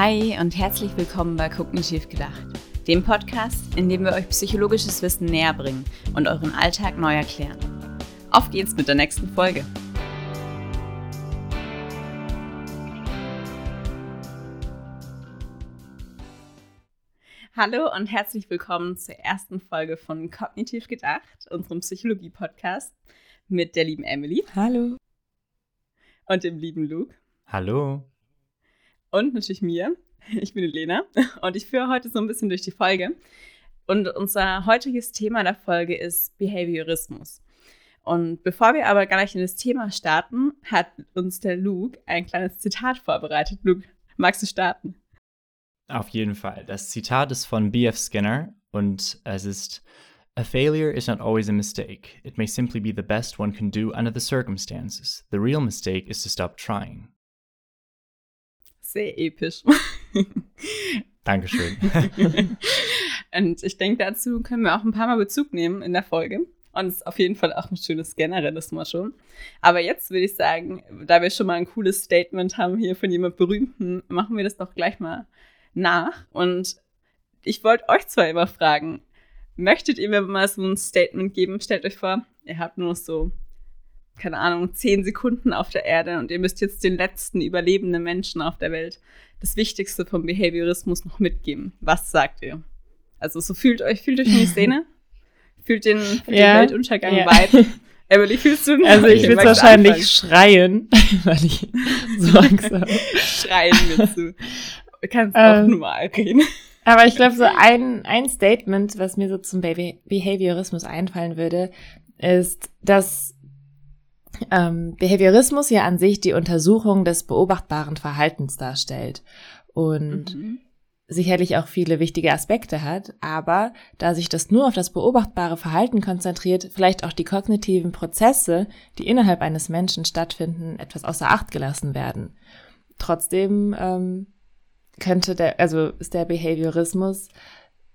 Hi und herzlich willkommen bei Kognitiv Gedacht, dem Podcast, in dem wir euch psychologisches Wissen näher bringen und euren Alltag neu erklären. Auf geht's mit der nächsten Folge! Hallo und herzlich willkommen zur ersten Folge von Kognitiv Gedacht, unserem Psychologie-Podcast mit der lieben Emily. Hallo. Und dem lieben Luke. Hallo. Und natürlich mir. Ich bin Elena und ich führe heute so ein bisschen durch die Folge. Und unser heutiges Thema der Folge ist Behaviorismus. Und bevor wir aber gleich in das Thema starten, hat uns der Luke ein kleines Zitat vorbereitet. Luke, magst du starten? Auf jeden Fall. Das Zitat ist von B.F. Skinner und es ist: "A failure is not always a mistake. It may simply be the best one can do under the circumstances. The real mistake is to stop trying." Sehr episch. Dankeschön. Und ich denke, dazu können wir auch ein paar Mal Bezug nehmen in der Folge. Und es ist auf jeden Fall auch ein schönes generelles Motto. Aber jetzt würde ich sagen, da wir schon mal ein cooles Statement haben hier von jemand Berühmten, machen wir das doch gleich mal nach. Und ich wollte euch zwar immer fragen, möchtet ihr mir mal so ein Statement geben? Stellt euch vor, ihr habt nur so, keine Ahnung, 10 Sekunden auf der Erde und ihr müsst jetzt den letzten überlebenden Menschen auf der Welt das Wichtigste vom Behaviorismus noch mitgeben. Was sagt ihr? Also so fühlt euch in die Szene? Fühlt den Weltuntergang weit? Emily, fühlst du den? Also ich würde wahrscheinlich schreien, weil ich so Angst habe. Schreien willst du. Du kannst auch normal reden. Aber ich glaube, so ein Statement, was mir so zum Behaviorismus einfallen würde, ist, dass Behaviorismus ja an sich die Untersuchung des beobachtbaren Verhaltens darstellt und sicherlich auch viele wichtige Aspekte hat, aber da sich das nur auf das beobachtbare Verhalten konzentriert, vielleicht auch die kognitiven Prozesse, die innerhalb eines Menschen stattfinden, etwas außer Acht gelassen werden. Trotzdem ist der Behaviorismus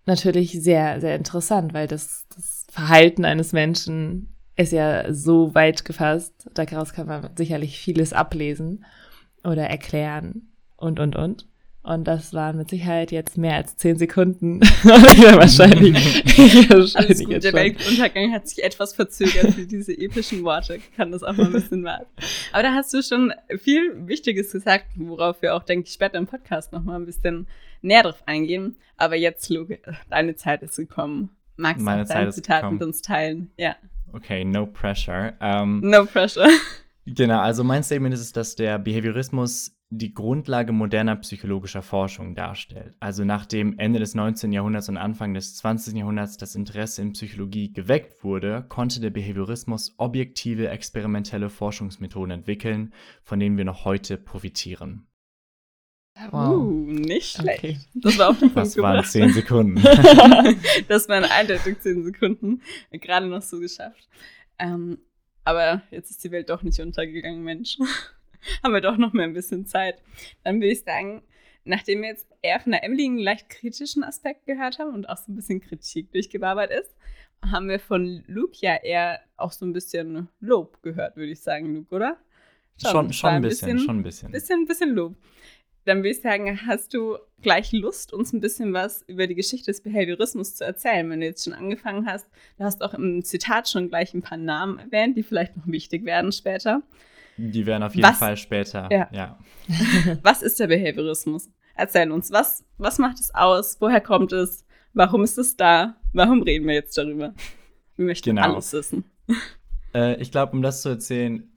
natürlich sehr, sehr interessant, weil das Verhalten eines Menschen ist ja so weit gefasst, daraus kann man sicherlich vieles ablesen oder erklären und. Und das waren mit Sicherheit jetzt mehr als 10 Sekunden. Wahrscheinlich gut, der Weltuntergang hat sich etwas verzögert für diese epischen Worte. Ich kann das auch mal ein bisschen warten. Aber da hast du schon viel Wichtiges gesagt, worauf wir auch, denke ich, später im Podcast nochmal ein bisschen näher drauf eingehen. Aber jetzt, Luke, deine Zeit ist gekommen. Magst du dein Zitat mit uns teilen? Ja. Okay, no pressure. No pressure. Genau, also mein Statement ist, dass der Behaviorismus die Grundlage moderner psychologischer Forschung darstellt. Also nachdem Ende des 19. Jahrhunderts und Anfang des 20. Jahrhunderts das Interesse in Psychologie geweckt wurde, konnte der Behaviorismus objektive, experimentelle Forschungsmethoden entwickeln, von denen wir noch heute profitieren. Wow. Nicht schlecht. Okay. Das war auf den Punkt gebracht. Das waren 10 Sekunden. Das waren eindeutig 10 Sekunden. Gerade noch so geschafft. Aber jetzt ist die Welt doch nicht untergegangen, Mensch. Haben wir doch noch mehr ein bisschen Zeit. Dann würde ich sagen, nachdem wir jetzt eher von der Emily einen leicht kritischen Aspekt gehört haben und auch so ein bisschen Kritik durchgewabert ist, haben wir von Luke ja eher auch so ein bisschen Lob gehört, würde ich sagen, Luke, oder? Schon ein bisschen. Bisschen Lob. Dann würde ich sagen, hast du gleich Lust, uns ein bisschen was über die Geschichte des Behaviorismus zu erzählen? Wenn du jetzt schon angefangen hast, du hast auch im Zitat schon gleich ein paar Namen erwähnt, die vielleicht noch wichtig werden später. Die werden auf jeden Fall später, ja. Was ist der Behaviorismus? Erzähl uns, was macht es aus? Woher kommt es? Warum ist es da? Warum reden wir jetzt darüber? Wir möchten alles wissen. Ich glaube, um das zu erzählen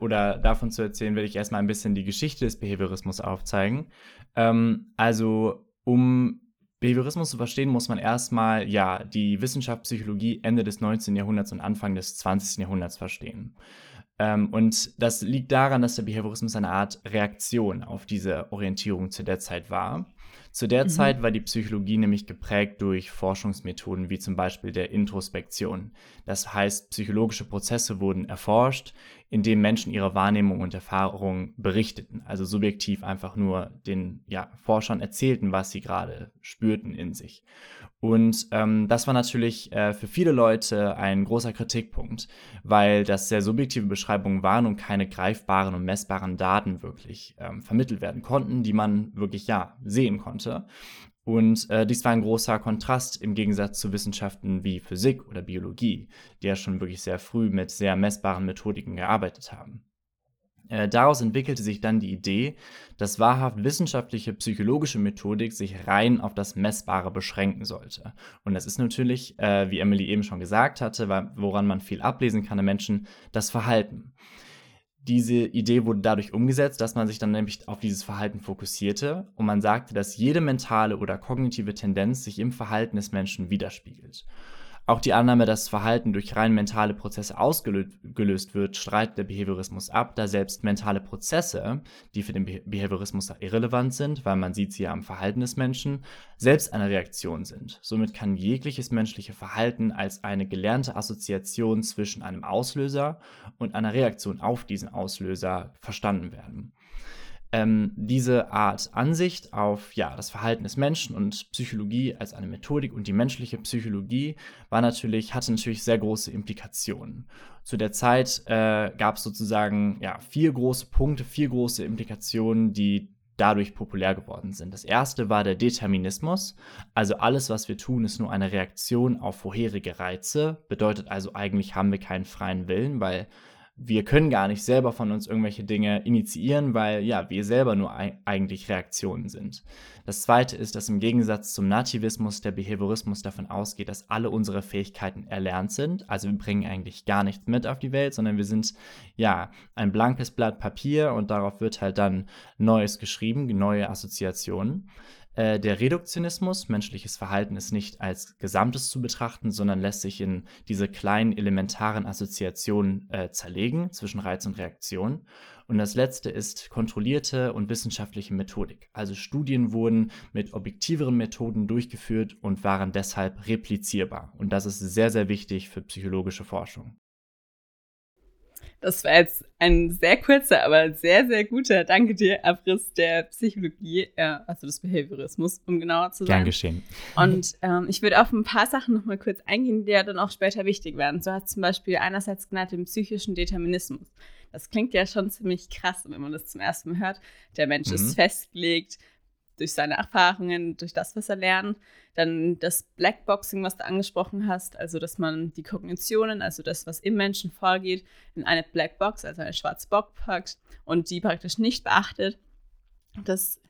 oder davon zu erzählen, werde ich erstmal ein bisschen die Geschichte des Behaviorismus aufzeigen. Also, um Behaviorismus zu verstehen, muss man erstmal die Wissenschaft Psychologie Ende des 19. Jahrhunderts und Anfang des 20. Jahrhunderts verstehen. Und das liegt daran, dass der Behaviorismus eine Art Reaktion auf diese Orientierung zu der Zeit war. Zu der Zeit war die Psychologie nämlich geprägt durch Forschungsmethoden wie zum Beispiel der Introspektion. Das heißt, psychologische Prozesse wurden erforscht, in dem Menschen ihre Wahrnehmung und Erfahrungen berichteten, also subjektiv einfach nur den Forschern erzählten, was sie gerade spürten in sich. Und das war natürlich für viele Leute ein großer Kritikpunkt, weil das sehr subjektive Beschreibungen waren und keine greifbaren und messbaren Daten wirklich vermittelt werden konnten, die man wirklich sehen konnte. Und dies war ein großer Kontrast im Gegensatz zu Wissenschaften wie Physik oder Biologie, die ja schon wirklich sehr früh mit sehr messbaren Methodiken gearbeitet haben. Daraus entwickelte sich dann die Idee, dass wahrhaft wissenschaftliche psychologische Methodik sich rein auf das Messbare beschränken sollte. Und das ist natürlich, wie Emily eben schon gesagt hatte, woran man viel ablesen kann an Menschen, das Verhalten. Diese Idee wurde dadurch umgesetzt, dass man sich dann nämlich auf dieses Verhalten fokussierte und man sagte, dass jede mentale oder kognitive Tendenz sich im Verhalten des Menschen widerspiegelt. Auch die Annahme, dass Verhalten durch rein mentale Prozesse ausgelöst wird, streitet der Behaviorismus ab, da selbst mentale Prozesse, die für den Behaviorismus irrelevant sind, weil man sieht sie ja am Verhalten des Menschen, selbst eine Reaktion sind. Somit kann jegliches menschliche Verhalten als eine gelernte Assoziation zwischen einem Auslöser und einer Reaktion auf diesen Auslöser verstanden werden. Diese Art Ansicht auf das Verhalten des Menschen und Psychologie als eine Methodik und die menschliche Psychologie hatte natürlich sehr große Implikationen. Zu der Zeit gab es sozusagen vier große Implikationen, die dadurch populär geworden sind. Das erste war der Determinismus, also alles, was wir tun, ist nur eine Reaktion auf vorherige Reize, bedeutet also eigentlich haben wir keinen freien Willen, weil wir können gar nicht selber von uns irgendwelche Dinge initiieren, weil wir selber nur eigentlich Reaktionen sind. Das zweite ist, dass im Gegensatz zum Nativismus der Behaviorismus davon ausgeht, dass alle unsere Fähigkeiten erlernt sind. Also wir bringen eigentlich gar nichts mit auf die Welt, sondern wir sind ein blankes Blatt Papier und darauf wird halt dann Neues geschrieben, neue Assoziationen. Der Reduktionismus, menschliches Verhalten ist nicht als Gesamtes zu betrachten, sondern lässt sich in diese kleinen elementaren Assoziationen zerlegen zwischen Reiz und Reaktion. Und das letzte ist kontrollierte und wissenschaftliche Methodik. Also Studien wurden mit objektiveren Methoden durchgeführt und waren deshalb replizierbar. Und das ist sehr, sehr wichtig für psychologische Forschung. Das war jetzt ein sehr kurzer, aber sehr, sehr guter, danke dir, Abriss der Psychologie, also des Behaviorismus, um genauer zu sein. Gern geschehen. Und ich würde auf ein paar Sachen nochmal kurz eingehen, die ja dann auch später wichtig werden. So hast du zum Beispiel einerseits genannt den psychischen Determinismus. Das klingt ja schon ziemlich krass, wenn man das zum ersten Mal hört. Der Mensch ist festgelegt durch seine Erfahrungen, durch das, was er lernt. Dann das Blackboxing, was du angesprochen hast, also dass man die Kognitionen, also das, was im Menschen vorgeht, in eine Blackbox, also eine schwarze Box packt und die praktisch nicht beachtet. Das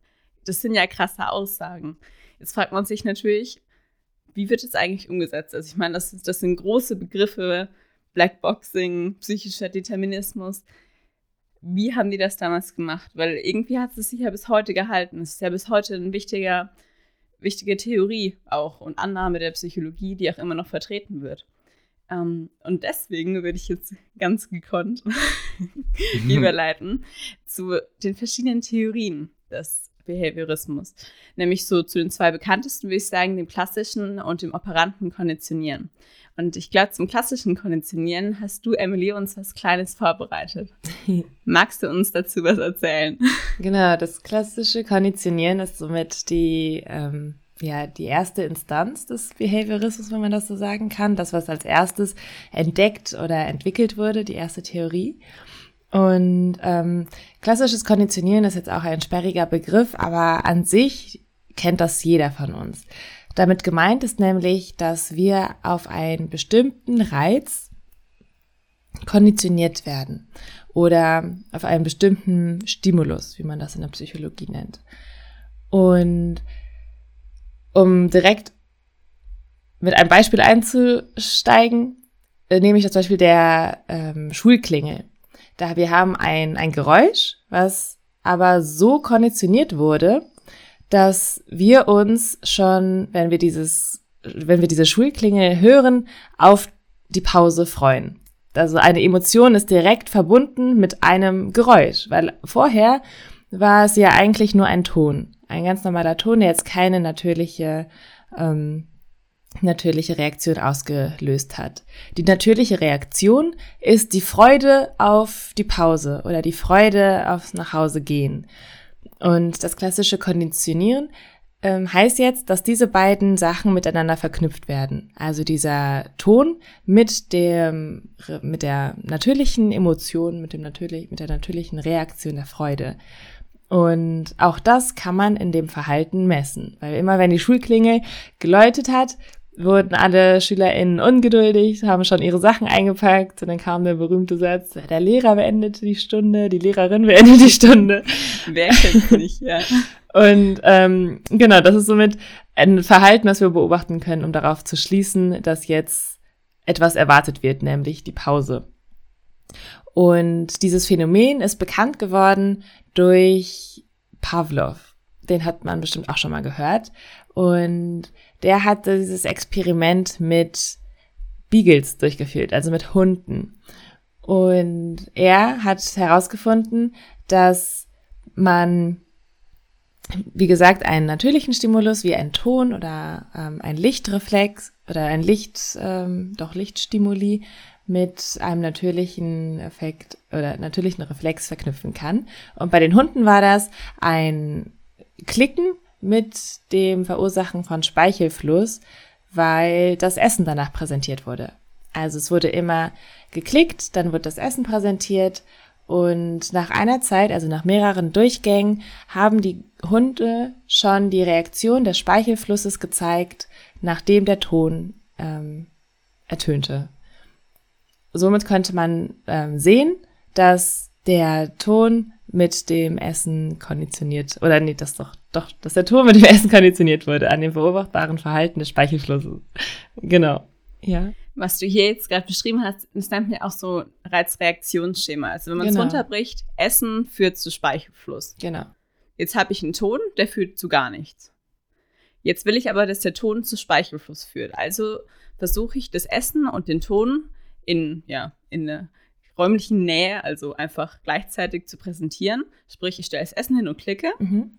sind ja krasse Aussagen. Jetzt fragt man sich natürlich, wie wird das eigentlich umgesetzt? Also ich meine, das sind große Begriffe, Blackboxing, psychischer Determinismus. Wie haben die das damals gemacht? Weil irgendwie hat es sich ja bis heute gehalten. Es ist ja bis heute eine wichtige Theorie auch und Annahme der Psychologie, die auch immer noch vertreten wird. Und deswegen würde ich jetzt ganz gekonnt überleiten zu den verschiedenen Theorien des Behaviorismus. Nämlich so zu den zwei bekanntesten, würde ich sagen, dem klassischen und dem operanten Konditionieren. Und ich glaube, zum klassischen Konditionieren hast du, Emily, uns was Kleines vorbereitet. Magst du uns dazu was erzählen? Genau, das klassische Konditionieren ist somit die erste Instanz des Behaviorismus, wenn man das so sagen kann. Das, was als erstes entdeckt oder entwickelt wurde, die erste Theorie. Und klassisches Konditionieren ist jetzt auch ein sperriger Begriff, aber an sich kennt das jeder von uns. Damit gemeint ist nämlich, dass wir auf einen bestimmten Reiz konditioniert werden oder auf einen bestimmten Stimulus, wie man das in der Psychologie nennt. Und um direkt mit einem Beispiel einzusteigen, nehme ich das Beispiel der Schulklingel. Da wir haben ein Geräusch, was aber so konditioniert wurde, dass wir uns schon, wenn wir diese Schulklingel hören, auf die Pause freuen. Also eine Emotion ist direkt verbunden mit einem Geräusch, weil vorher war es ja eigentlich nur ein Ton, ein ganz normaler Ton, der jetzt keine natürliche natürliche Reaktion ausgelöst hat. Die natürliche Reaktion ist die Freude auf die Pause oder die Freude aufs Nachhausegehen. Und das klassische Konditionieren heißt jetzt, dass diese beiden Sachen miteinander verknüpft werden. Also dieser Ton mit der natürlichen Emotion, mit der natürlichen Reaktion der Freude. Und auch das kann man in dem Verhalten messen, weil immer wenn die Schulklingel geläutet hat, wurden alle SchülerInnen ungeduldig, haben schon ihre Sachen eingepackt und dann kam der berühmte Satz, der Lehrer beendete die Stunde, die Lehrerin beendet die Stunde. Wer kennt's nicht, ja. Und genau, das ist somit ein Verhalten, das wir beobachten können, um darauf zu schließen, dass jetzt etwas erwartet wird, nämlich die Pause. Und dieses Phänomen ist bekannt geworden durch Pavlov. Den hat man bestimmt auch schon mal gehört. Und der hat dieses Experiment mit Beagles durchgeführt, also mit Hunden. Und er hat herausgefunden, dass man, wie gesagt, einen natürlichen Stimulus wie einen Ton oder ein Lichtreflex oder ein Lichtstimuli mit einem natürlichen Effekt oder natürlichen Reflex verknüpfen kann. Und bei den Hunden war das ein Klicken mit dem Verursachen von Speichelfluss, weil das Essen danach präsentiert wurde. Also es wurde immer geklickt, dann wird das Essen präsentiert und nach einer Zeit, also nach mehreren Durchgängen, haben die Hunde schon die Reaktion des Speichelflusses gezeigt, nachdem der Ton ertönte. Somit konnte man sehen, dass der Ton mit dem Essen konditioniert, oder nee, das doch, dass der Ton mit dem Essen konditioniert wurde, an dem beobachtbaren Verhalten des Speichelflusses. Genau, ja. Was du hier jetzt gerade beschrieben hast, das nennt man ja auch so Reizreaktionsschema. Also wenn man es runterbricht, Essen führt zu Speichelfluss. Genau. Jetzt habe ich einen Ton, der führt zu gar nichts. Jetzt will ich aber, dass der Ton zu Speichelfluss führt. Also versuche ich, das Essen und den Ton in eine räumliche Nähe, also einfach gleichzeitig zu präsentieren. Sprich, ich stelle das Essen hin und klicke. Mhm.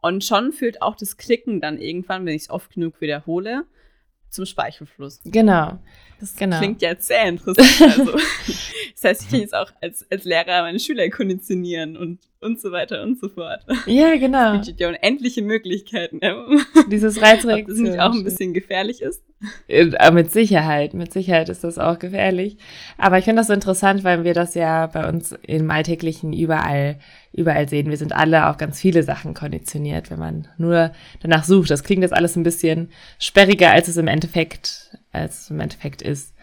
Und schon führt auch das Klicken dann irgendwann, wenn ich es oft genug wiederhole, zum Speichelfluss. Genau. Das klingt ja jetzt sehr interessant. Also, das heißt, ich kann jetzt auch als Lehrer meine Schüler konditionieren und so weiter und so fort. Ja, genau. Es gibt ja unendliche Möglichkeiten. Dieses Reizreaktion. Ob das nicht auch ein bisschen gefährlich ist? Ja, mit Sicherheit ist das auch gefährlich. Aber ich finde das so interessant, weil wir das ja bei uns im Alltäglichen überall sehen. Wir sind alle auf ganz viele Sachen konditioniert, wenn man nur danach sucht. Das klingt jetzt alles ein bisschen sperriger, als es im Endeffekt ist.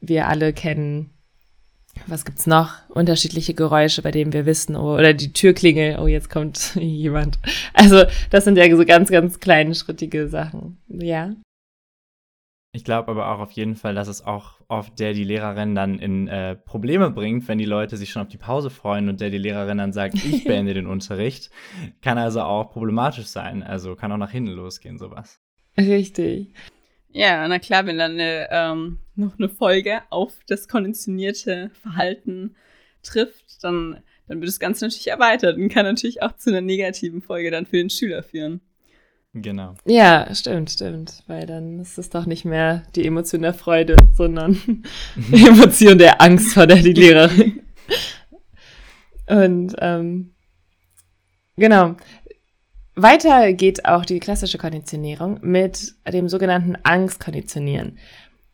Wir alle kennen, was gibt's noch? Unterschiedliche Geräusche, bei denen wir wissen, oh, oder die Türklingel, oh, jetzt kommt jemand. Also das sind ja so ganz, ganz kleinschrittige Sachen, ja. Ich glaube aber auch auf jeden Fall, dass es auch oft die Lehrerin dann in Probleme bringt, wenn die Leute sich schon auf die Pause freuen und die Lehrerin dann sagt, ich beende den Unterricht. Kann also auch problematisch sein, also kann auch nach hinten losgehen, sowas. Richtig. Ja, na klar, wenn dann noch eine Folge auf das konditionierte Verhalten trifft, dann wird das Ganze natürlich erweitert und kann natürlich auch zu einer negativen Folge dann für den Schüler führen. Genau. Ja, stimmt, weil dann ist es doch nicht mehr die Emotion der Freude, sondern die Emotion der Angst vor der Lehrerin. Und genau. Weiter geht auch die klassische Konditionierung mit dem sogenannten Angstkonditionieren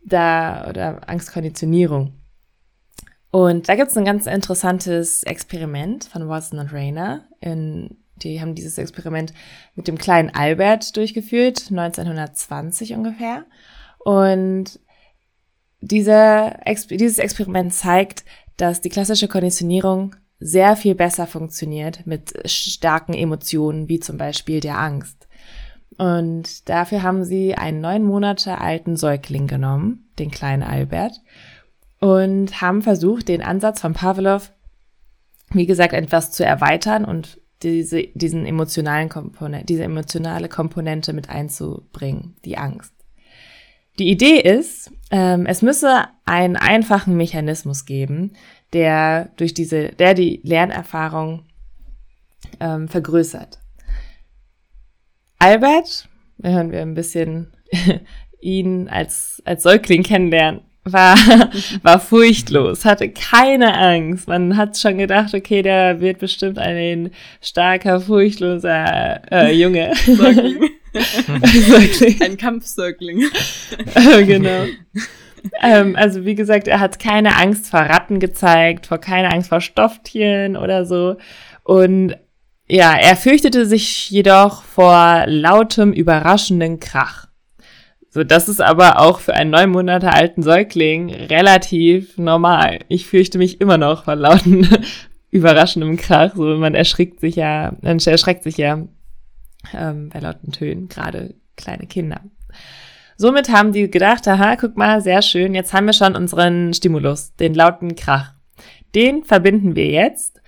oder Angstkonditionierung. Und da gibt es ein ganz interessantes Experiment von Watson und Rayner. Die haben dieses Experiment mit dem kleinen Albert durchgeführt, 1920 ungefähr. Und dieses Experiment zeigt, dass die klassische Konditionierung sehr viel besser funktioniert mit starken Emotionen, wie zum Beispiel der Angst. Und dafür haben sie einen 9 Monate alten Säugling genommen, den kleinen Albert, und haben versucht, den Ansatz von Pavlov, wie gesagt, etwas zu erweitern und diese emotionale Komponente mit einzubringen, die Angst. Die Idee ist, es müsse einen einfachen Mechanismus geben, der die Lernerfahrung vergrößert. Albert, da hören wir ein bisschen ihn als Säugling kennenlernen, war furchtlos, hatte keine Angst. Man hat schon gedacht, okay, der wird bestimmt ein starker, furchtloser Junge. Säugling. Säugling. Ein Kampfsäugling. Genau. Also wie gesagt, er hat keine Angst vor Ratten gezeigt, keine Angst vor Stofftieren oder so. Und ja, er fürchtete sich jedoch vor lautem, überraschenden Krach. So, das ist aber auch für einen 9 Monate alten Säugling relativ normal. Ich fürchte mich immer noch vor lauten, überraschendem Krach. So, man erschreckt sich ja bei lauten Tönen, gerade kleine Kinder. Somit haben die gedacht, aha, guck mal, sehr schön, jetzt haben wir schon unseren Stimulus, den lauten Krach. Den verbinden wir jetzt.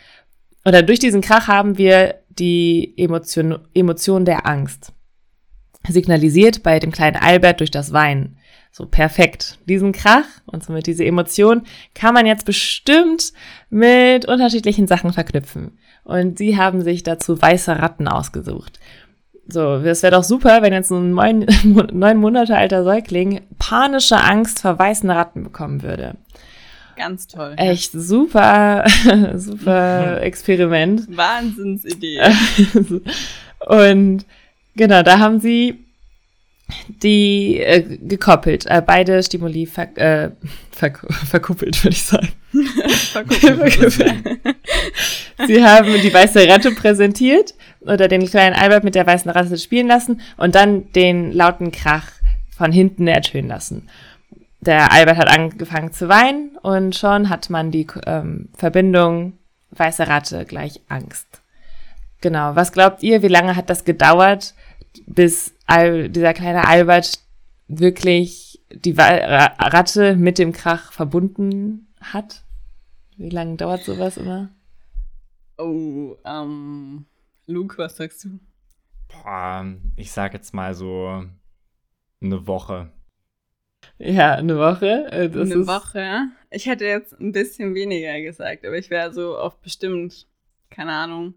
Oder durch diesen Krach haben wir die Emotion der Angst. Signalisiert bei dem kleinen Albert durch das Weinen. So, perfekt. Diesen Krach und somit diese Emotion kann man jetzt bestimmt mit unterschiedlichen Sachen verknüpfen. Und sie haben sich dazu weiße Ratten ausgesucht. So, es wäre doch super, wenn jetzt so ein 9 Monate alter Säugling panische Angst vor weißen Ratten bekommen würde. Ganz toll. Echt super, super Experiment. Wahnsinnsidee. Und genau, da haben sie die gekoppelt, beide Stimuli verkuppelt, würde ich sagen. Verkuppelt. Sie haben die weiße Ratte präsentiert oder den kleinen Albert mit der weißen Ratte spielen lassen und dann den lauten Krach von hinten ertönen lassen. Der Albert hat angefangen zu weinen und schon hat man die Verbindung weiße Ratte gleich Angst. Genau, was glaubt ihr, wie lange hat das gedauert, bis dieser kleine Albert wirklich die Ratte mit dem Krach verbunden hat? Wie lange dauert sowas immer? Oh, Luke, was sagst du? Boah, ich sag jetzt mal so 1 Woche. Ja, 1 Woche. Das ist 1 Woche? Ich hätte jetzt ein bisschen weniger gesagt, aber ich wäre so auf bestimmt, keine Ahnung,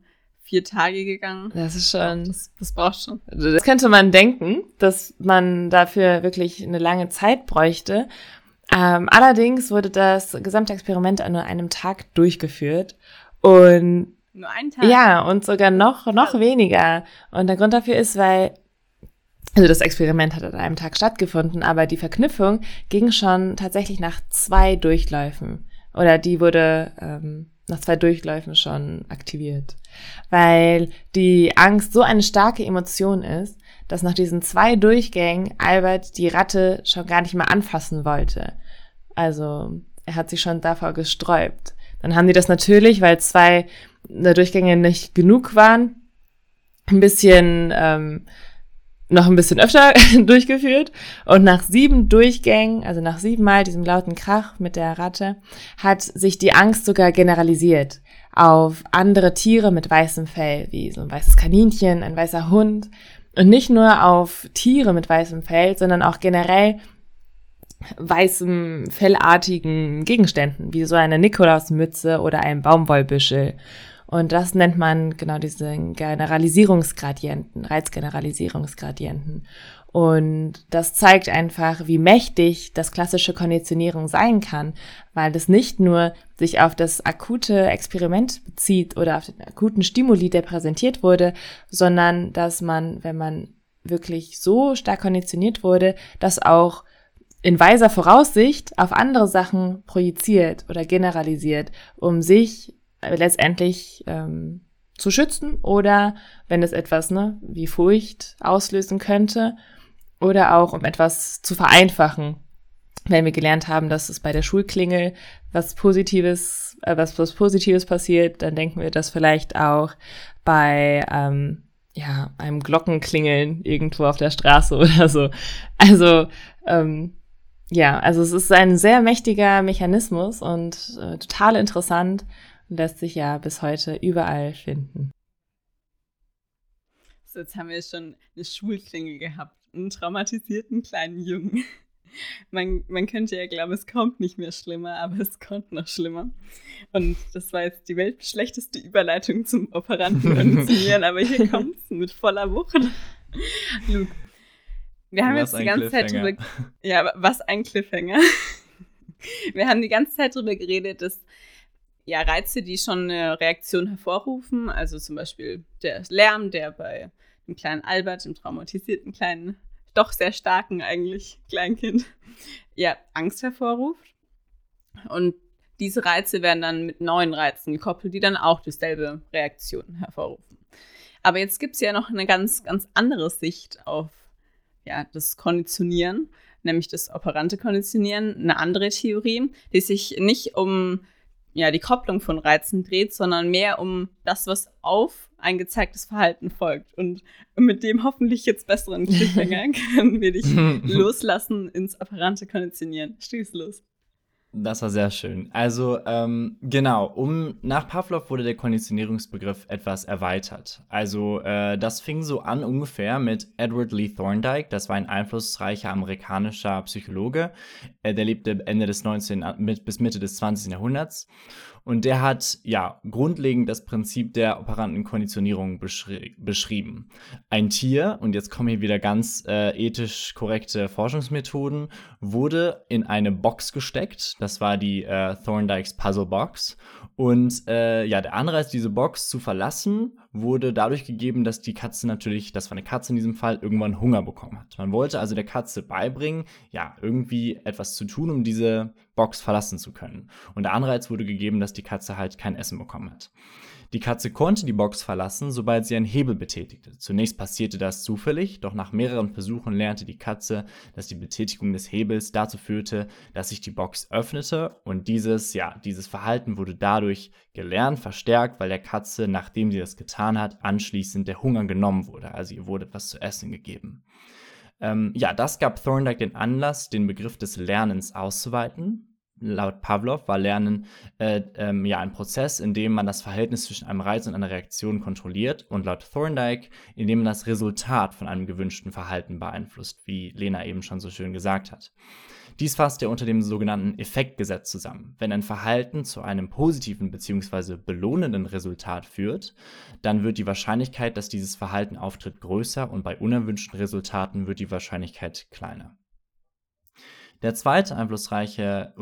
4 Tage gegangen. Das ist schon... Das braucht schon. Das könnte man denken, dass man dafür wirklich eine lange Zeit bräuchte. Allerdings wurde das gesamte Experiment an nur einem Tag durchgeführt. Und... Nur einen Tag? Ja, und sogar noch weniger. Und der Grund dafür ist, weil... Also das Experiment hat an einem Tag stattgefunden, aber die Verknüpfung ging schon tatsächlich nach 2 Durchläufen. Oder die wurde... nach 2 Durchläufen schon aktiviert. Weil die Angst so eine starke Emotion ist, dass nach diesen 2 Durchgängen Albert die Ratte schon gar nicht mehr anfassen wollte. Also er hat sich schon davor gesträubt. Dann haben die das natürlich, weil 2 Durchgänge nicht genug waren, noch ein bisschen öfter durchgeführt. Und nach 7 Durchgängen, also nach 7 Mal diesem lauten Krach mit der Ratte, hat sich die Angst sogar generalisiert auf andere Tiere mit weißem Fell, wie so ein weißes Kaninchen, ein weißer Hund. Und nicht nur auf Tiere mit weißem Fell, sondern auch generell weißem, fellartigen Gegenständen, wie so eine Nikolausmütze oder ein Baumwollbüschel. Und das nennt man genau diesen Generalisierungsgradienten, Reizgeneralisierungsgradienten. Und das zeigt einfach, wie mächtig das klassische Konditionierung sein kann, weil das nicht nur sich auf das akute Experiment bezieht oder auf den akuten Stimuli, der präsentiert wurde, sondern dass man, wenn man wirklich so stark konditioniert wurde, das auch in weiser Voraussicht auf andere Sachen projiziert oder generalisiert, um sich letztendlich zu schützen oder wenn es etwas wie Furcht auslösen könnte oder auch um etwas zu vereinfachen, wenn wir gelernt haben, dass es bei der Schulklingel was Positives passiert, dann denken wir das vielleicht auch bei einem Glockenklingeln irgendwo auf der Straße oder so. Also es ist ein sehr mächtiger Mechanismus und total interessant. Lässt sich ja bis heute überall finden. So, jetzt haben wir schon eine Schulklingel gehabt, einen traumatisierten kleinen Jungen. Man könnte ja glauben, es kommt nicht mehr schlimmer, aber es kommt noch schlimmer. Und das war jetzt die weltschlechteste Überleitung zum Operanten konzernieren, aber hier kommt es mit voller Wucht. Luke, Wir haben jetzt die ganze Zeit drüber... Ja, was ein Cliffhanger. Wir haben die ganze Zeit drüber geredet, dass ja Reize, die schon eine Reaktion hervorrufen, also zum Beispiel der Lärm, der bei dem kleinen Albert, dem traumatisierten kleinen, doch sehr starken eigentlich Kleinkind, ja, Angst hervorruft. Und diese Reize werden dann mit neuen Reizen gekoppelt, die dann auch dieselbe Reaktion hervorrufen. Aber jetzt gibt es ja noch eine ganz, ganz andere Sicht auf ja, das Konditionieren, nämlich das operante Konditionieren, eine andere Theorie, die sich nicht um ja, die Kopplung von Reizen dreht, sondern mehr um das, was auf ein gezeigtes Verhalten folgt. Und mit dem hoffentlich jetzt besseren Cliffhanger können wir dich loslassen ins operante Konditionieren. Schließ los. Das war sehr schön. Also genau, nach Pavlov wurde der Konditionierungsbegriff etwas erweitert. Also das fing so an ungefähr mit Edward Lee Thorndike. Das war ein einflussreicher amerikanischer Psychologe. Der lebte Ende des 19. bis Mitte des 20. Jahrhunderts. Und der hat ja grundlegend das Prinzip der operanten Konditionierung beschrieben. Ein Tier, und jetzt kommen hier wieder ganz ethisch korrekte Forschungsmethoden, wurde in eine Box gesteckt. Das war die Thorndikes Puzzle Box. Und ja, der Anreiz, diese Box zu verlassen, wurde dadurch gegeben, dass die Katze natürlich, das war eine Katze in diesem Fall, irgendwann Hunger bekommen hat. Man wollte also der Katze beibringen, ja, irgendwie etwas zu tun, um diese Box verlassen zu können. Und der Anreiz wurde gegeben, dass die Katze halt kein Essen bekommen hat. Die Katze konnte die Box verlassen, sobald sie einen Hebel betätigte. Zunächst passierte das zufällig, doch nach mehreren Versuchen lernte die Katze, dass die Betätigung des Hebels dazu führte, dass sich die Box öffnete, und dieses Verhalten wurde dadurch gelernt, verstärkt, weil der Katze, nachdem sie das getan hat, anschließend der Hunger genommen wurde, also ihr wurde etwas zu essen gegeben. Ja, das gab Thorndike den Anlass, den Begriff des Lernens auszuweiten. Laut Pavlov war Lernen ein Prozess, in dem man das Verhältnis zwischen einem Reiz und einer Reaktion kontrolliert, und laut Thorndike, in dem man das Resultat von einem gewünschten Verhalten beeinflusst, wie Lena eben schon so schön gesagt hat. Dies fasst er unter dem sogenannten Effektgesetz zusammen. Wenn ein Verhalten zu einem positiven bzw. belohnenden Resultat führt, dann wird die Wahrscheinlichkeit, dass dieses Verhalten auftritt, größer, und bei unerwünschten Resultaten wird die Wahrscheinlichkeit kleiner. Die zweite einflussreiche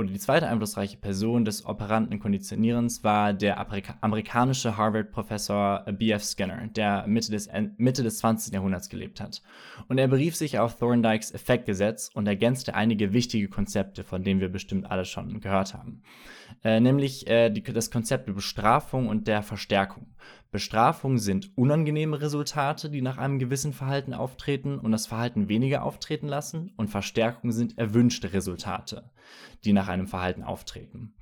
Person des operanten Konditionierens war der amerikanische Harvard-Professor B.F. Skinner, der Mitte des 20. Jahrhunderts gelebt hat. Und er berief sich auf Thorndikes Effektgesetz und ergänzte einige wichtige Konzepte, von denen wir bestimmt alle schon gehört haben. Nämlich das Konzept der Bestrafung und der Verstärkung. Bestrafung sind unangenehme Resultate, die nach einem gewissen Verhalten auftreten und das Verhalten weniger auftreten lassen, und Verstärkung sind erwünschte Resultate, die nach einem Verhalten auftreten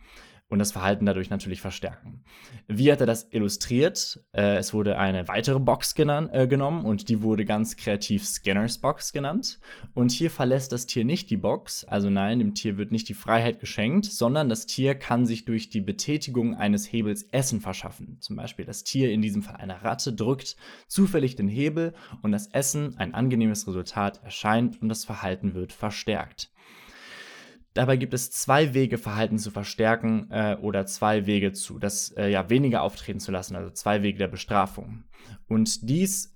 und das Verhalten dadurch natürlich verstärken. Wie hat er das illustriert? Es wurde eine weitere Box genommen, und die wurde ganz kreativ Skinners Box genannt. Und hier verlässt das Tier nicht die Box, also nein, dem Tier wird nicht die Freiheit geschenkt, sondern das Tier kann sich durch die Betätigung eines Hebels Essen verschaffen. Zum Beispiel das Tier, in diesem Fall eine Ratte, drückt zufällig den Hebel, und das Essen, ein angenehmes Resultat, erscheint und das Verhalten wird verstärkt. Dabei gibt es zwei Wege, Verhalten zu verstärken oder zwei Wege zu, das weniger auftreten zu lassen, also zwei Wege der Bestrafung. Und diese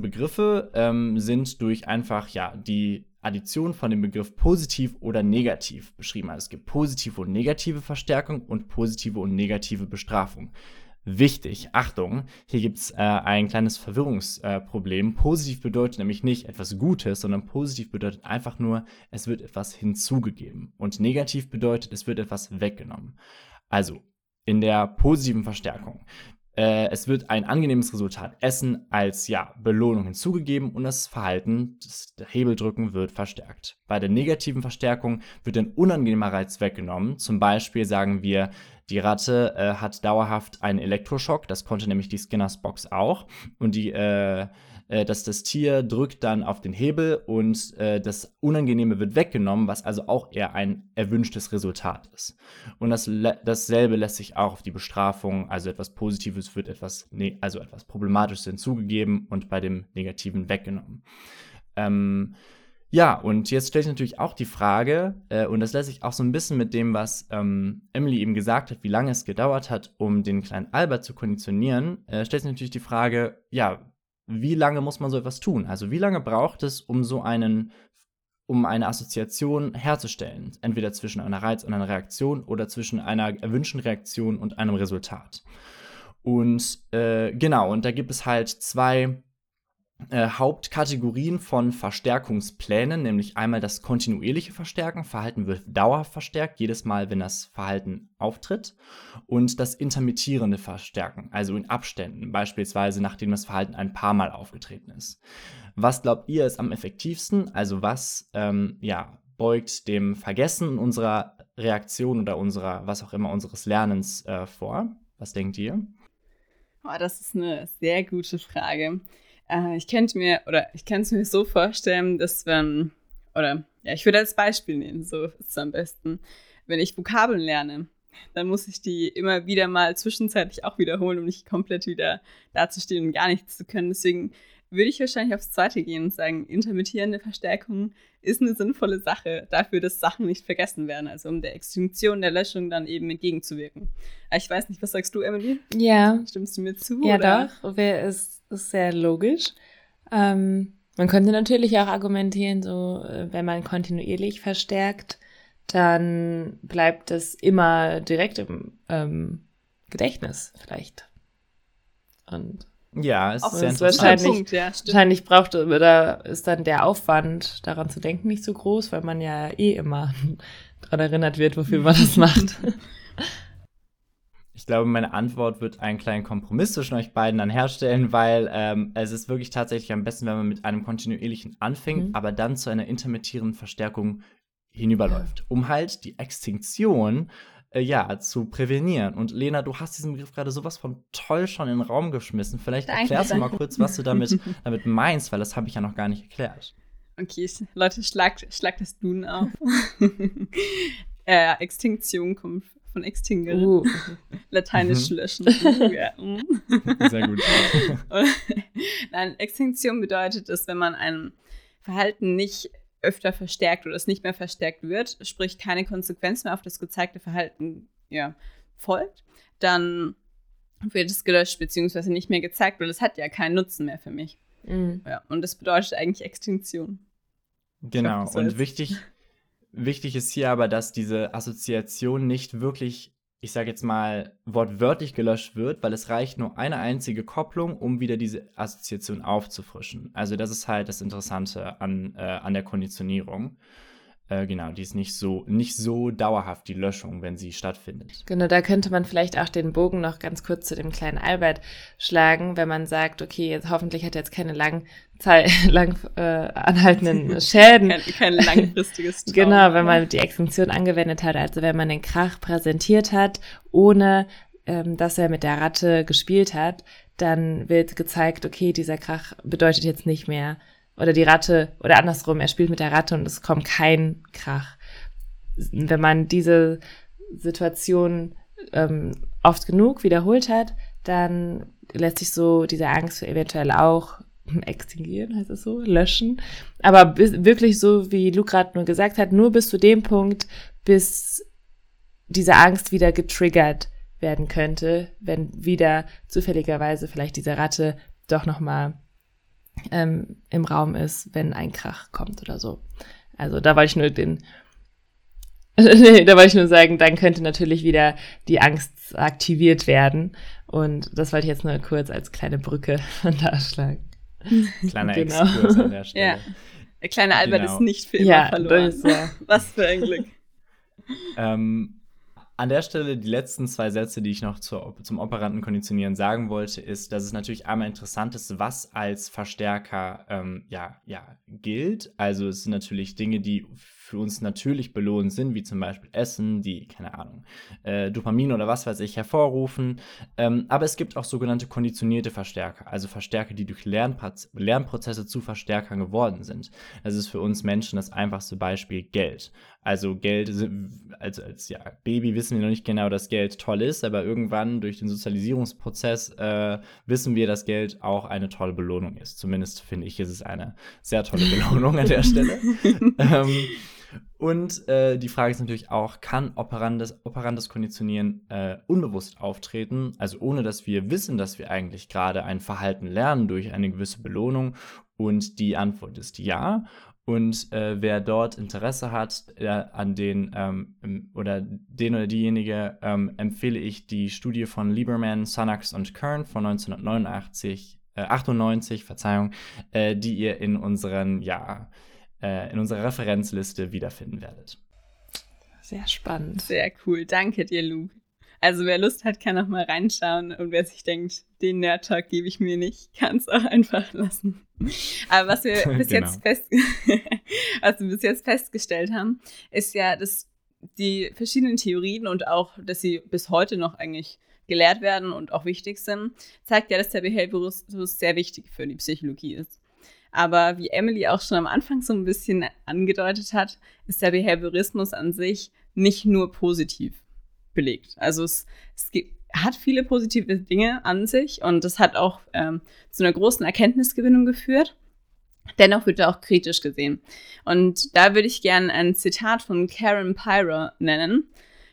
Begriffe sind durch einfach die Addition von dem Begriff positiv oder negativ beschrieben. Also es gibt positive und negative Verstärkung und positive und negative Bestrafung. Wichtig, Achtung, hier gibt es ein kleines Verwirrungsproblem. Positiv bedeutet nämlich nicht etwas Gutes, sondern positiv bedeutet einfach nur, es wird etwas hinzugegeben. Und negativ bedeutet, es wird etwas weggenommen. Also in der positiven Verstärkung. Es wird ein angenehmes Resultat Essen als Belohnung hinzugegeben und das Verhalten, das Hebeldrücken, wird verstärkt. Bei der negativen Verstärkung wird ein unangenehmer Reiz weggenommen. Zum Beispiel sagen wir, die Ratte hat dauerhaft einen Elektroschock, das konnte nämlich die Skinners Box auch, und das Tier drückt dann auf den Hebel und das Unangenehme wird weggenommen, was also auch eher ein erwünschtes Resultat ist. Und dasselbe lässt sich auch auf die Bestrafung, also etwas Positives wird etwas Problematisches hinzugegeben und bei dem Negativen weggenommen. Und jetzt stelle ich natürlich auch die Frage, und das lässt sich auch so ein bisschen mit dem, was Emily eben gesagt hat, wie lange es gedauert hat, um den kleinen Albert zu konditionieren, stellt sich natürlich die Frage, wie lange muss man so etwas tun? Also wie lange braucht es, um eine Assoziation herzustellen? Entweder zwischen einer Reiz- und einer Reaktion oder zwischen einer erwünschten Reaktion und einem Resultat. Und genau, und da gibt es halt zwei Hauptkategorien von Verstärkungsplänen, nämlich einmal das kontinuierliche Verstärken. Verhalten wird dauerhaft verstärkt, jedes Mal, wenn das Verhalten auftritt. Und das intermittierende Verstärken, also in Abständen, beispielsweise nachdem das Verhalten ein paar Mal aufgetreten ist. Was glaubt ihr ist am effektivsten? Also was beugt dem Vergessen unserer Reaktion oder unseres Lernens vor? Was denkt ihr? Oh, das ist eine sehr gute Frage. Ich kann es mir so vorstellen, dass ich würde als Beispiel nehmen, so ist es am besten. Wenn ich Vokabeln lerne, dann muss ich die immer wieder mal zwischenzeitlich auch wiederholen, um nicht komplett wieder dazustehen und gar nichts zu können. Deswegen würde ich wahrscheinlich aufs Zweite gehen und sagen, intermittierende Verstärkung ist eine sinnvolle Sache dafür, dass Sachen nicht vergessen werden, also um der Extinktion, der Löschung dann eben entgegenzuwirken. Ich weiß nicht, was sagst du, Emily? Ja. Stimmst du mir zu? Ja, oder? Doch. Ist sehr logisch. Man könnte natürlich auch argumentieren, so wenn man kontinuierlich verstärkt, dann bleibt es immer direkt im Gedächtnis vielleicht. Und ja, es ist sehr interessant. Wahrscheinlich ist dann der Aufwand, daran zu denken, nicht so groß, weil man ja eh immer daran erinnert wird, wofür man das macht. Ich glaube, meine Antwort wird einen kleinen Kompromiss zwischen euch beiden dann herstellen, weil es ist wirklich tatsächlich am besten, wenn man mit einem kontinuierlichen anfängt, aber dann zu einer intermittierenden Verstärkung hinüberläuft, um halt die Extinktion zu prävenieren. Und Lena, du hast diesen Begriff gerade sowas von toll schon in den Raum geschmissen. Vielleicht erklärst du mal kurz, was du damit meinst, weil das habe ich ja noch gar nicht erklärt. Okay, Leute, schlag das Duden auf. Extinktion kommt von extingere, lateinisch löschen. Sehr gut. Nein, Extinktion bedeutet, dass wenn man ein Verhalten nicht öfter verstärkt oder es nicht mehr verstärkt wird, sprich keine Konsequenz mehr auf das gezeigte Verhalten folgt, dann wird es gelöscht bzw. nicht mehr gezeigt, weil es hat ja keinen Nutzen mehr für mich. Mhm. Ja, und das bedeutet eigentlich Extinktion. Genau, glaub, und Wichtig ist hier aber, dass diese Assoziation nicht wirklich, ich sage jetzt mal, wortwörtlich gelöscht wird, weil es reicht nur eine einzige Kopplung, um wieder diese Assoziation aufzufrischen. Also das ist halt das Interessante an der Konditionierung. Genau, die ist nicht so dauerhaft, die Löschung, wenn sie stattfindet. Genau, da könnte man vielleicht auch den Bogen noch ganz kurz zu dem kleinen Albert schlagen, wenn man sagt, okay, jetzt hoffentlich hat er jetzt keine anhaltenden Schäden. Kein langfristiges Traum. Genau, wenn man die Extinktion angewendet hat, also wenn man den Krach präsentiert hat, ohne dass er mit der Ratte gespielt hat, dann wird gezeigt, okay, dieser Krach bedeutet jetzt nicht mehr, oder die Ratte, oder andersrum, er spielt mit der Ratte und es kommt kein Krach. Wenn man diese Situation oft genug wiederholt hat, dann lässt sich so diese Angst eventuell auch extinguieren, heißt es so, löschen. Aber wirklich so, wie Luke gerade nur gesagt hat, nur bis zu dem Punkt, bis diese Angst wieder getriggert werden könnte, wenn wieder zufälligerweise vielleicht diese Ratte doch nochmal im Raum ist, wenn ein Krach kommt oder so. Also da wollte ich nur sagen, dann könnte natürlich wieder die Angst aktiviert werden. Und das wollte ich jetzt nur kurz als kleine Brücke darschlagen. Kleiner Exkurs an der Stelle. Ja. Der kleine Albert ist nicht für immer verloren. Was für ein Glück. An der Stelle die letzten zwei Sätze, die ich noch zum operanten Konditionieren sagen wollte, ist, dass es natürlich einmal interessant ist, was als Verstärker gilt. Also es sind natürlich Dinge, die für uns natürlich belohnt sind, wie zum Beispiel Essen, die, keine Ahnung, Dopamin oder was weiß ich, hervorrufen. Aber es gibt auch sogenannte konditionierte Verstärker, also Verstärker, die durch Lernprozesse zu Verstärkern geworden sind. Das ist für uns Menschen das einfachste Beispiel Geld. Also Geld, als Baby wissen wir noch nicht genau, dass Geld toll ist, aber irgendwann durch den Sozialisierungsprozess wissen wir, dass Geld auch eine tolle Belohnung ist. Zumindest finde ich, ist es eine sehr tolle Belohnung an der Stelle. Und die Frage ist natürlich auch, kann operandes Konditionieren unbewusst auftreten, also ohne dass wir wissen, dass wir eigentlich gerade ein Verhalten lernen durch eine gewisse Belohnung? Und die Antwort ist ja. Und wer dort Interesse hat, an den oder diejenige, empfehle ich die Studie von Lieberman, Sonax und Kern von 1998, die ihr in unseren, in unserer Referenzliste wiederfinden werdet. Sehr spannend. Sehr cool. Danke dir, Luke. Also wer Lust hat, kann auch mal reinschauen. Und wer sich denkt, den Nerd-Talk gebe ich mir nicht, kann es auch einfach lassen. Aber was wir bis jetzt festgestellt haben, ist ja, dass die verschiedenen Theorien und auch, dass sie bis heute noch eigentlich gelehrt werden und auch wichtig sind, zeigt ja, dass der Behaviorismus sehr wichtig für die Psychologie ist. Aber wie Emily auch schon am Anfang so ein bisschen angedeutet hat, ist der Behaviorismus an sich nicht nur positiv belegt. Also es hat viele positive Dinge an sich und das hat auch zu einer großen Erkenntnisgewinnung geführt. Dennoch wird er auch kritisch gesehen. Und da würde ich gerne ein Zitat von Karen Pryor nennen,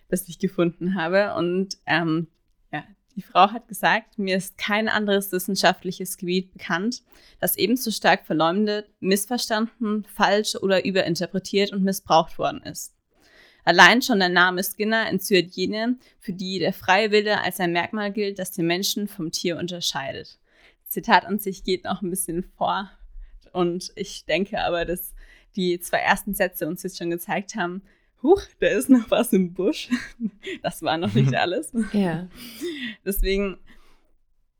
das ich gefunden habe. Und die Frau hat gesagt, mir ist kein anderes wissenschaftliches Gebiet bekannt, das ebenso stark verleumdet, missverstanden, falsch oder überinterpretiert und missbraucht worden ist. Allein schon der Name Skinner entzündet jene, für die der freie Wille als ein Merkmal gilt, das den Menschen vom Tier unterscheidet. Das Zitat an sich geht noch ein bisschen vor und ich denke aber, dass die zwei ersten Sätze uns jetzt schon gezeigt haben, da ist noch was im Busch. Das war noch nicht alles. Ja. Deswegen,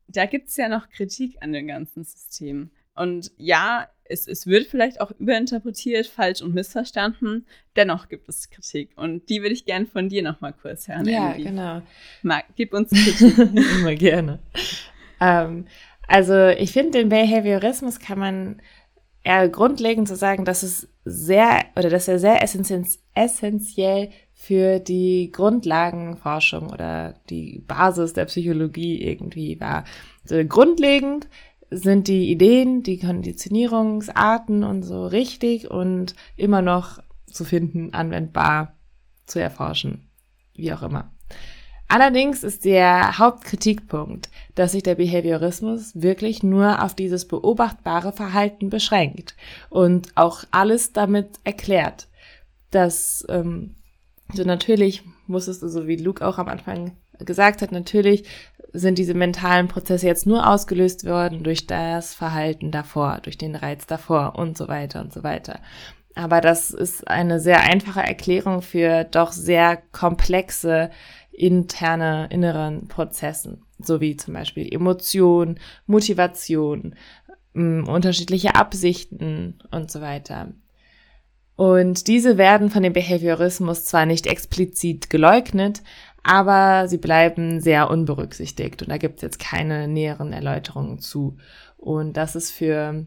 da gibt es ja noch Kritik an dem ganzen System. Und ja, es wird vielleicht auch überinterpretiert, falsch und missverstanden. Dennoch gibt es Kritik. Und die würde ich gerne von dir noch mal kurz hören. Ja, irgendwie. Genau. Marc, gib uns Kritik. Immer gerne. Also ich finde, den Behaviorismus kann man eher grundlegend so sagen, dass er sehr essentiell für die Grundlagenforschung oder die Basis der Psychologie irgendwie war. Also grundlegend sind die Ideen, die Konditionierungsarten und so richtig und immer noch zu finden, anwendbar, zu erforschen, wie auch immer. Allerdings ist der Hauptkritikpunkt, dass sich der Behaviorismus wirklich nur auf dieses beobachtbare Verhalten beschränkt und auch alles damit erklärt. So natürlich so wie Luke auch am Anfang gesagt hat, natürlich sind diese mentalen Prozesse jetzt nur ausgelöst worden durch das Verhalten davor, durch den Reiz davor und so weiter und so weiter. Aber das ist eine sehr einfache Erklärung für doch sehr komplexe inneren Prozessen, sowie zum Beispiel Emotion, Motivation, unterschiedliche Absichten und so weiter. Und diese werden von dem Behaviorismus zwar nicht explizit geleugnet, aber sie bleiben sehr unberücksichtigt und da gibt es jetzt keine näheren Erläuterungen zu. Und das ist für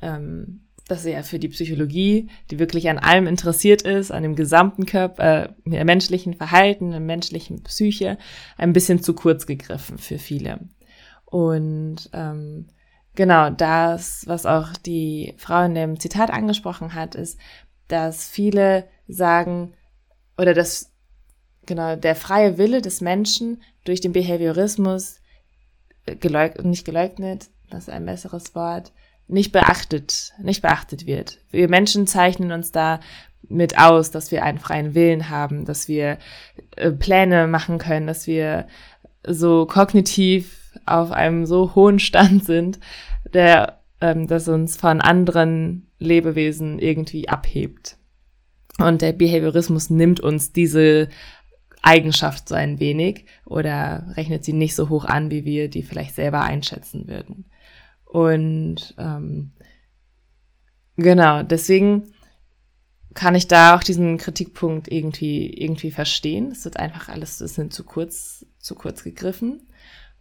die Psychologie, die wirklich an allem interessiert ist, an dem gesamten menschlichen Verhalten, der menschlichen Psyche, ein bisschen zu kurz gegriffen für viele. Und genau das, was auch die Frau in dem Zitat angesprochen hat, ist, dass viele sagen, oder dass genau der freie Wille des Menschen durch den Behaviorismus nicht geleugnet, das ist ein besseres Wort, nicht beachtet wird. Wir Menschen zeichnen uns da mit aus, dass wir einen freien Willen haben, dass wir Pläne machen können, dass wir so kognitiv auf einem so hohen Stand sind, dass uns von anderen Lebewesen irgendwie abhebt. Und der Behaviorismus nimmt uns diese Eigenschaft so ein wenig oder rechnet sie nicht so hoch an, wie wir die vielleicht selber einschätzen würden. Und genau, deswegen kann ich da auch diesen Kritikpunkt irgendwie verstehen. Es wird einfach alles, es sind zu kurz gegriffen.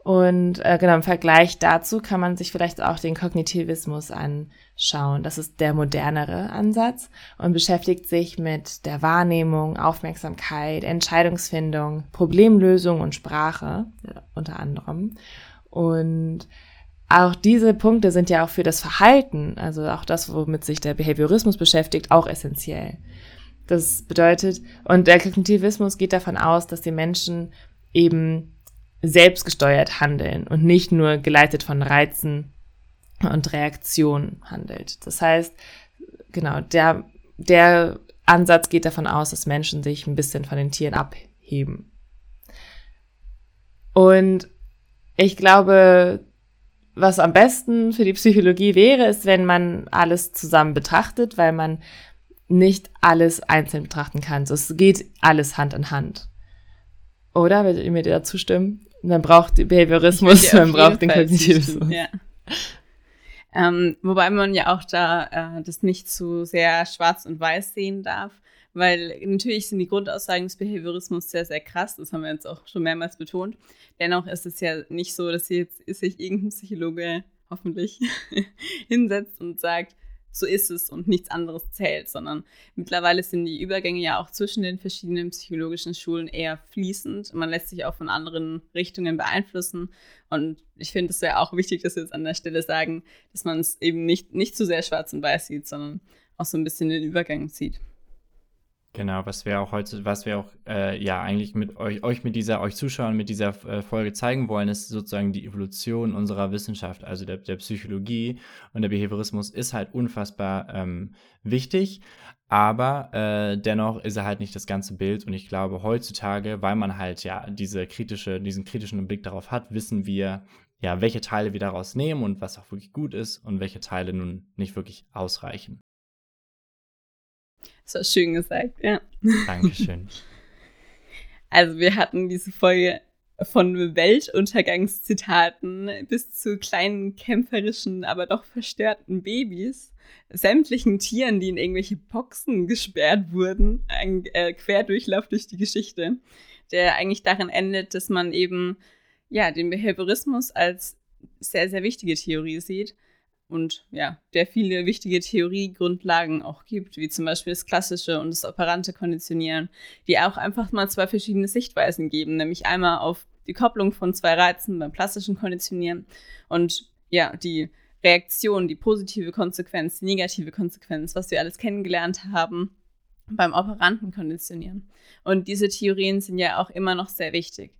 Und genau, im Vergleich dazu kann man sich vielleicht auch den Kognitivismus anschauen. Das ist der modernere Ansatz und beschäftigt sich mit der Wahrnehmung, Aufmerksamkeit, Entscheidungsfindung, Problemlösung und Sprache, unter anderem. Und Auch diese Punkte sind ja auch für das Verhalten, also auch das, womit sich der Behaviorismus beschäftigt, auch essentiell. Das bedeutet, und der Kognitivismus geht davon aus, dass die Menschen eben selbstgesteuert handeln und nicht nur geleitet von Reizen und Reaktionen handelt. Das heißt, genau, der Ansatz geht davon aus, dass Menschen sich ein bisschen von den Tieren abheben. Und ich glaube, was am besten für die Psychologie wäre, ist, wenn man alles zusammen betrachtet, weil man nicht alles einzeln betrachten kann. So, es geht alles Hand in Hand. Oder? Würdet ihr mir da zustimmen? Man braucht den Behaviorismus, man braucht den Kognitivismus. Ja. Wobei man ja auch da das nicht zu sehr schwarz und weiß sehen darf, weil natürlich sind die Grundaussagen des Behaviorismus sehr, sehr krass, das haben wir jetzt auch schon mehrmals betont. Dennoch ist es ja nicht so, dass jetzt sich irgendein Psychologe hoffentlich hinsetzt und sagt, so ist es und nichts anderes zählt, sondern mittlerweile sind die Übergänge ja auch zwischen den verschiedenen psychologischen Schulen eher fließend. Man lässt sich auch von anderen Richtungen beeinflussen und ich finde es ja auch wichtig, dass wir jetzt an der Stelle sagen, dass man es eben nicht zu sehr schwarz und weiß sieht, sondern auch so ein bisschen den Übergang sieht. Genau, was wir auch eigentlich mit euch Zuschauern mit dieser Folge zeigen wollen, ist sozusagen die Evolution unserer Wissenschaft, also der Psychologie, und der Behaviorismus ist halt unfassbar wichtig, aber dennoch ist er halt nicht das ganze Bild, und ich glaube heutzutage, weil man halt ja diesen kritischen Blick darauf hat, wissen wir ja, welche Teile wir daraus nehmen und was auch wirklich gut ist und welche Teile nun nicht wirklich ausreichen. Das war schön gesagt, ja. Dankeschön. Also wir hatten diese Folge von Weltuntergangszitaten bis zu kleinen kämpferischen, aber doch verstörten Babys, sämtlichen Tieren, die in irgendwelche Boxen gesperrt wurden, ein Querdurchlauf durch die Geschichte, der eigentlich darin endet, dass man eben ja den Behaviorismus als sehr, sehr wichtige Theorie sieht. Und ja, der viele wichtige Theoriegrundlagen auch gibt, wie zum Beispiel das klassische und das operante Konditionieren, die auch einfach mal zwei verschiedene Sichtweisen geben, nämlich einmal auf die Kopplung von zwei Reizen beim klassischen Konditionieren und ja, die Reaktion, die positive Konsequenz, die negative Konsequenz, was wir alles kennengelernt haben beim operanten Konditionieren. Und diese Theorien sind ja auch immer noch sehr wichtig.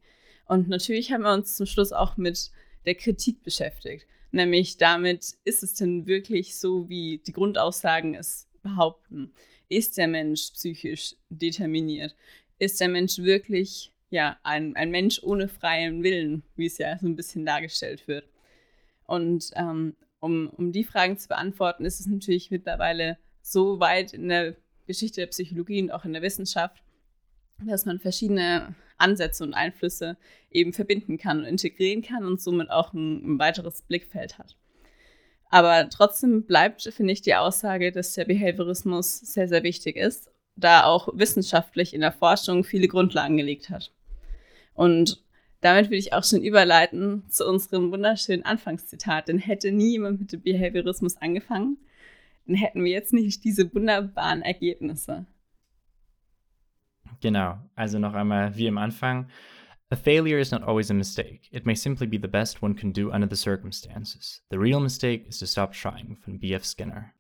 Und natürlich haben wir uns zum Schluss auch mit der Kritik beschäftigt. Nämlich damit, ist es denn wirklich so, wie die Grundaussagen es behaupten? Ist der Mensch psychisch determiniert? Ist der Mensch wirklich ja, ein Mensch ohne freien Willen, wie es ja so ein bisschen dargestellt wird? Und um die Fragen zu beantworten, ist es natürlich mittlerweile so weit in der Geschichte der Psychologie und auch in der Wissenschaft, dass man verschiedene Ansätze und Einflüsse eben verbinden kann und integrieren kann und somit auch ein weiteres Blickfeld hat. Aber trotzdem bleibt, finde ich, die Aussage, dass der Behaviorismus sehr, sehr wichtig ist, da auch wissenschaftlich in der Forschung viele Grundlagen gelegt hat. Und damit will ich auch schon überleiten zu unserem wunderschönen Anfangszitat, denn hätte nie jemand mit dem Behaviorismus angefangen, dann hätten wir jetzt nicht diese wunderbaren Ergebnisse. Genau, also noch einmal wie am Anfang. A failure is not always a mistake. It may simply be the best one can do under the circumstances. The real mistake is to stop trying, von B.F. Skinner.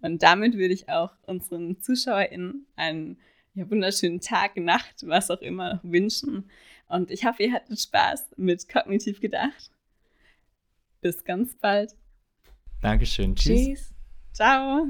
Und damit würde ich auch unseren ZuschauerInnen einen wunderschönen Tag, Nacht, was auch immer wünschen. Und ich hoffe, ihr hattet Spaß mit Kognitiv Gedacht. Bis ganz bald. Dankeschön, tschüss. Ciao.